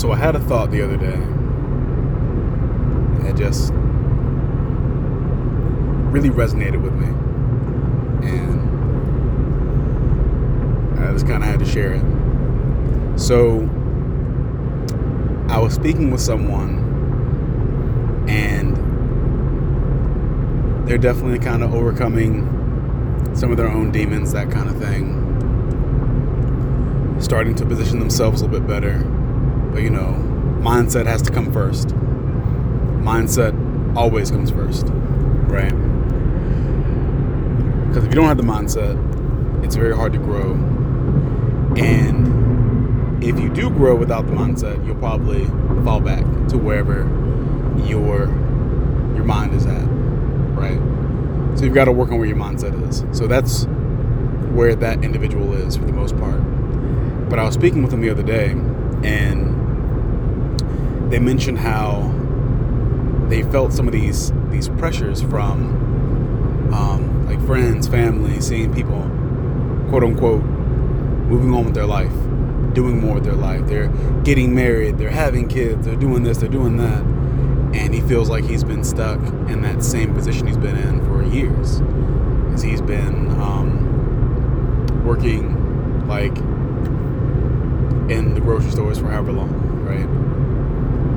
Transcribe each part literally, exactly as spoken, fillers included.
So I had a thought the other day, and it just really resonated with me, and I just kind of had to share it. So I was speaking with someone, and they're definitely kind of overcoming some of their own demons, that kind of thing, starting to position themselves a little bit better. But you know, mindset has to come first. Mindset always comes first, right? Because if you don't have the mindset, it's very hard to grow. And if you do grow without the mindset, you'll probably fall back to wherever your your mind is at, right? So you've got to work on where your mindset is. So that's where that individual is for the most part. But I was speaking with him the other day, and they mentioned how they felt some of these these pressures from um, like friends, family, seeing people, quote unquote, moving on with their life, doing more with their life. They're getting married, they're having kids, they're doing this, they're doing that. And he feels like he's been stuck in that same position he's been in for years. Because he's been um, working like in the grocery stores for however long, right?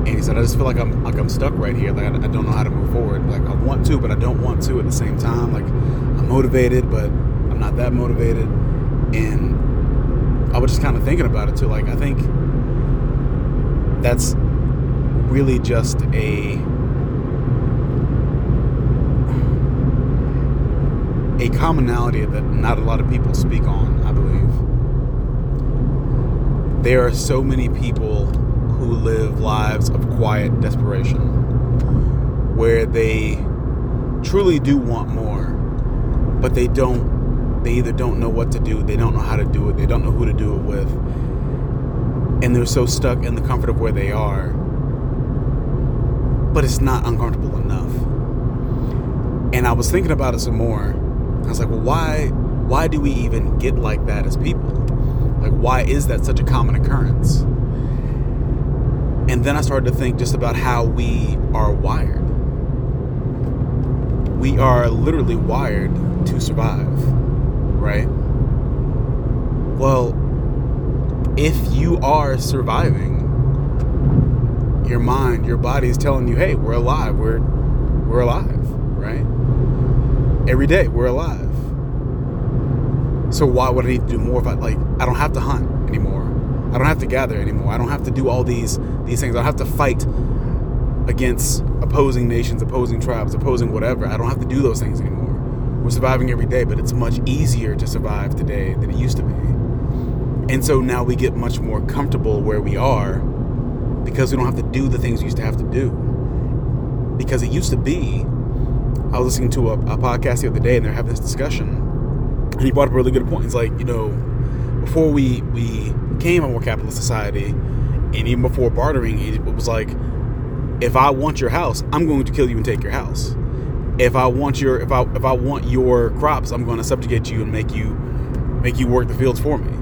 And he said, I just feel like I'm like I'm stuck right here. Like I, I don't know how to move forward. Like I want to, but I don't want to at the same time. Like I'm motivated, but I'm not that motivated. And I was just kind of thinking about it too. Like I think that's really just a a commonality that not a lot of people speak on, I believe. There are so many people who live lives of quiet desperation, where they truly do want more, but they don't, they either don't know what to do, they don't know how to do it, they don't know who to do it with, and they're so stuck in the comfort of where they are. But it's not uncomfortable enough. And I was thinking about it some more. I was like, well, why, why do we even get like that as people? Like, why is that such a common occurrence? And then I started to think just about how we are wired. We are literally wired to survive, right? Well, if you are surviving, your mind, your body is telling you, hey, we're alive, we're we're alive, right? Every day, we're alive. So why would I need to do more if I, like, I don't have to hunt anymore. I don't have to gather anymore. I don't have to do all these, these things. I don't have to fight against opposing nations, opposing tribes, opposing whatever. I don't have to do those things anymore. We're surviving every day, but it's much easier to survive today than it used to be. And so now we get much more comfortable where we are, because we don't have to do the things we used to have to do. Because it used to be, I was listening to a, a podcast the other day, and they're having this discussion, and he brought up a really good point. It's like, you know, before we we became a more capitalist society, and even before bartering, it was like, if I want your house, I'm going to kill you and take your house. If I want your if I if I want your crops, I'm going to subjugate you and make you make you work the fields for me.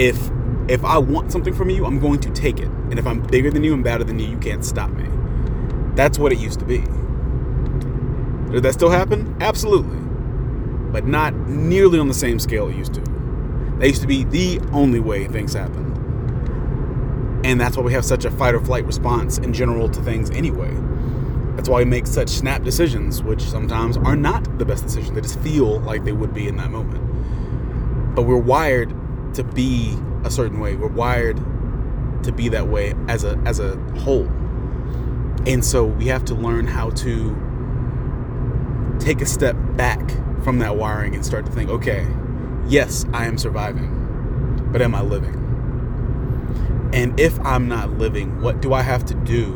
If If I want something from you, I'm going to take it. And if I'm bigger than you and badder than you, you can't stop me. That's what it used to be. Did that still happen? Absolutely. But not nearly on the same scale it used to. That used to be the only way things happened. And that's why we have such a fight or flight response in general to things anyway. That's why we make such snap decisions, which sometimes are not the best decisions. They just feel like they would be in that moment. But we're wired to be a certain way. We're wired to be that way as a as a whole. And so we have to learn how to take a step back from that wiring and start to think, okay, yes, I am surviving, but am I living? And if I'm not living, what do I have to do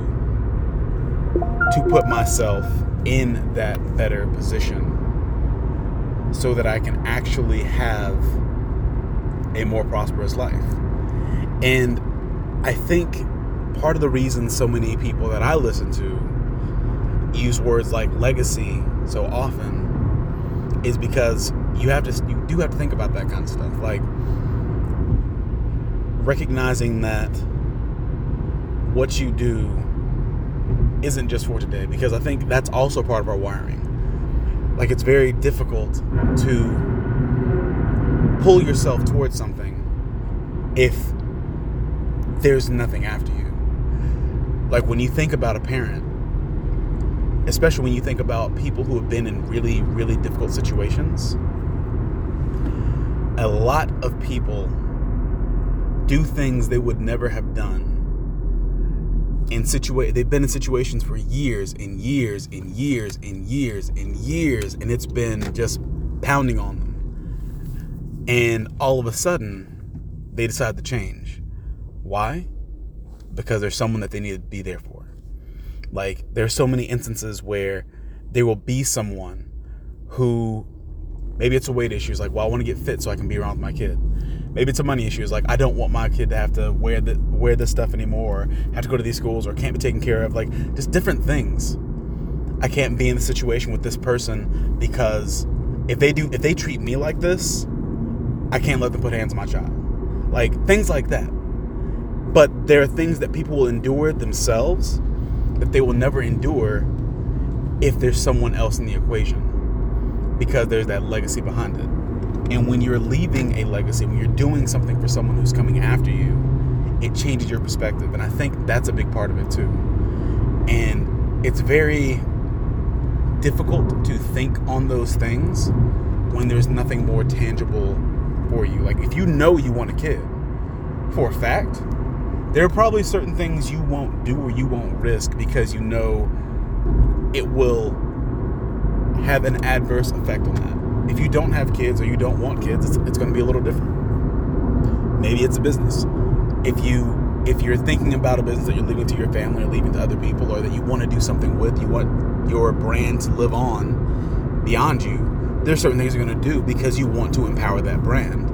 to put myself in that better position so that I can actually have a more prosperous life? And I think part of the reason so many people that I listen to use words like legacy so often is because you have to you do have to think about that kind of stuff, like recognizing that what you do isn't just for today, because I think that's also part of our wiring. Like, it's very difficult to pull yourself towards something if there's nothing after you. Like, when you think about a parent, especially when you think about people who have been in really, really difficult situations, a lot of people do things they would never have done. In situa- they've been in situations for years and years and years and years and years, and it's been just pounding on them. And all of a sudden, they decide to change. Why? Because there's someone that they need to be there for. Like, there's so many instances where there will be someone who, maybe it's a weight issue. It's like, well, I want to get fit so I can be around with my kid. Maybe it's a money issue. It's like, I don't want my kid to have to wear the wear this stuff anymore, or have to go to these schools, or can't be taken care of. Like, just different things. I can't be in the situation with this person because if they do, if they treat me like this, I can't let them put hands on my child. Like, things like that. But there are things that people will endure themselves that they will never endure if there's someone else in the equation, because there's that legacy behind it. And when you're leaving a legacy, when you're doing something for someone who's coming after you, it changes your perspective. And I think that's a big part of it too. And it's very difficult to think on those things when there's nothing more tangible for you. Like, if you know you want a kid for a fact, there are probably certain things you won't do or you won't risk because you know it will have an adverse effect on that. If you don't have kids or you don't want kids, it's, it's going to be a little different. Maybe it's a business. If, you, if you're thinking about a business that you're leaving to your family or leaving to other people, or that you want to do something with, you want your brand to live on beyond you, there's certain things you're going to do because you want to empower that brand.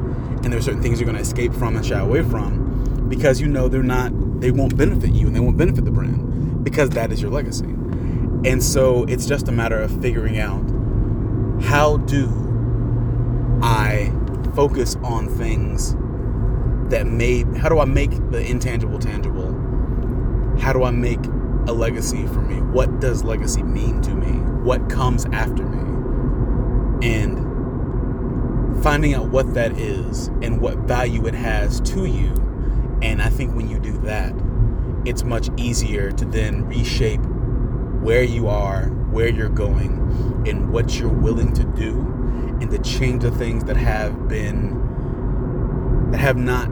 And there's certain things you're going to escape from and shy away from, because you know they're not, they won't benefit you and they won't benefit the brand, because that is your legacy. And so it's just a matter of figuring out, how do I focus on things that made, how do I make the intangible tangible? How do I make a legacy for me? What does legacy mean to me? What comes after me? And finding out what that is and what value it has to you. And I think when you do that, it's much easier to then reshape where you are, where you're going, and what you're willing to do, and to change the things that have been, that have not,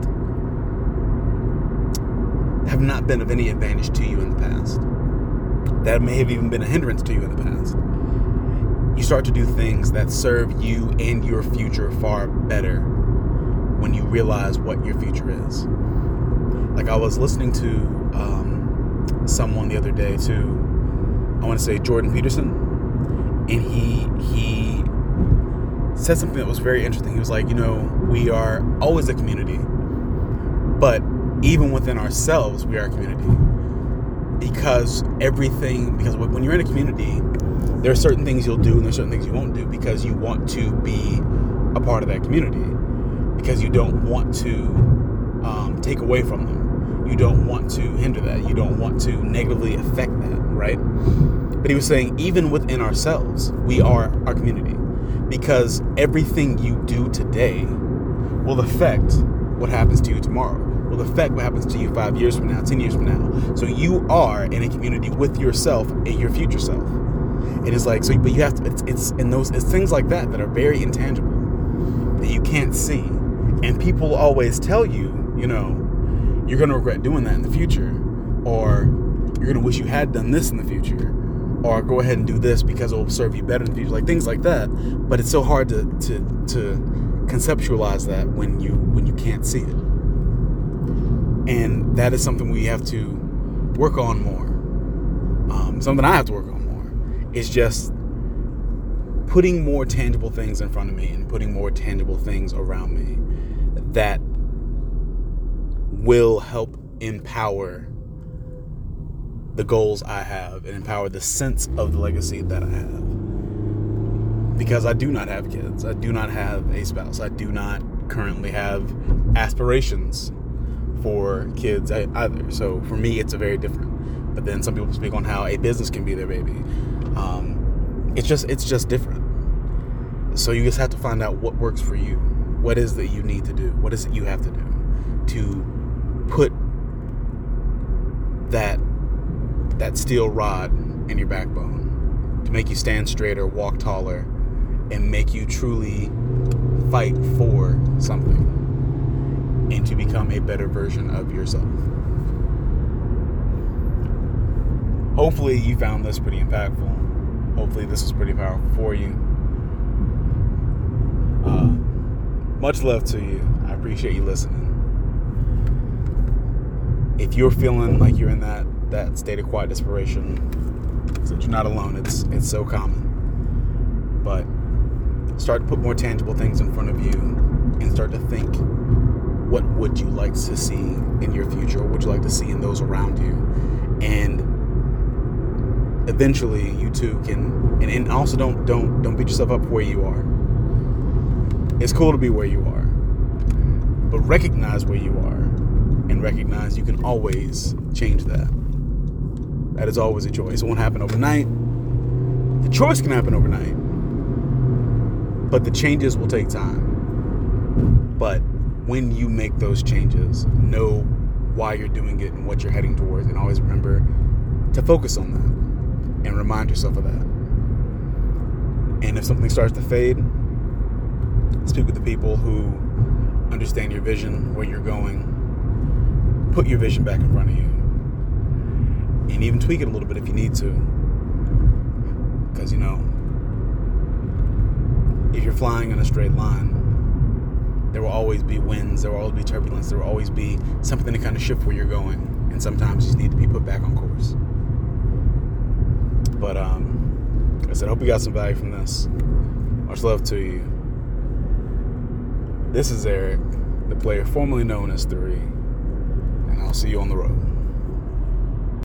have not been of any advantage to you in the past, that may have even been a hindrance to you in the past. You start to do things that serve you and your future far better when you realize what your future is. Like, I was listening to um, someone the other day too, I want to say Jordan Peterson, and he he said something that was very interesting. He was like, you know, we are always a community, but even within ourselves, we are a community, because everything, because when you're in a community, there are certain things you'll do and there are certain things you won't do because you want to be a part of that community, because you don't want to um, take away from them. You don't want to hinder that. You don't want to negatively affect that, right? But he was saying, even within ourselves, we are our community, because everything you do today will affect what happens to you tomorrow, will affect what happens to you five years from now, ten years from now. So you are in a community with yourself and your future self. It is like, so, but you have to, it's, it's in those, it's things like that that are very intangible, that you can't see. And people always tell you, you know, you're going to regret doing that in the future, or you're going to wish you had done this in the future, or go ahead and do this because it will serve you better in the future, like things like that. But it's so hard to to, to conceptualize that when you when you can't see it. And that is something we have to work on more. Um, something I have to work on more is just putting more tangible things in front of me and putting more tangible things around me that will help empower the goals I have and empower the sense of the legacy that I have. Because I do not have kids. I do not have a spouse. I do not currently have aspirations for kids either. So for me, it's a very different. But then some people speak on how a business can be their baby. Um, it's just it's just different. So you just have to find out what works for you. What is it that you need to do? What is it you have to do to put that that steel rod in your backbone to make you stand straighter, walk taller, and make you truly fight for something and to become a better version of yourself. Hopefully you found this pretty impactful. Hopefully this was pretty powerful for you. Uh, much love to you. I appreciate you listening. If you're feeling like you're in that, that state of quiet desperation, that you're not alone. It's it's so common. But start to put more tangible things in front of you and start to think, what would you like to see in your future? What would you like to see in those around you? And eventually you too can, and, and also don't don't don't beat yourself up where you are. It's cool to be where you are, but recognize where you are and recognize you can always change that. That is always a choice. It won't happen overnight. The choice can happen overnight. But the changes will take time. But when you make those changes, know why you're doing it and what you're heading towards, and always remember to focus on that and remind yourself of that. And if something starts to fade, speak with the people who understand your vision, where you're going. Put your vision back in front of you. And even tweak it a little bit if you need to. Because, you know, if you're flying in a straight line, there will always be winds, there will always be turbulence, there will always be something to kind of shift where you're going, and sometimes you just need to be put back on course. But um, like I said, I hope you got some value from this. Much love to you. This is Eric, the player formerly known as Three, and I'll see you on the road.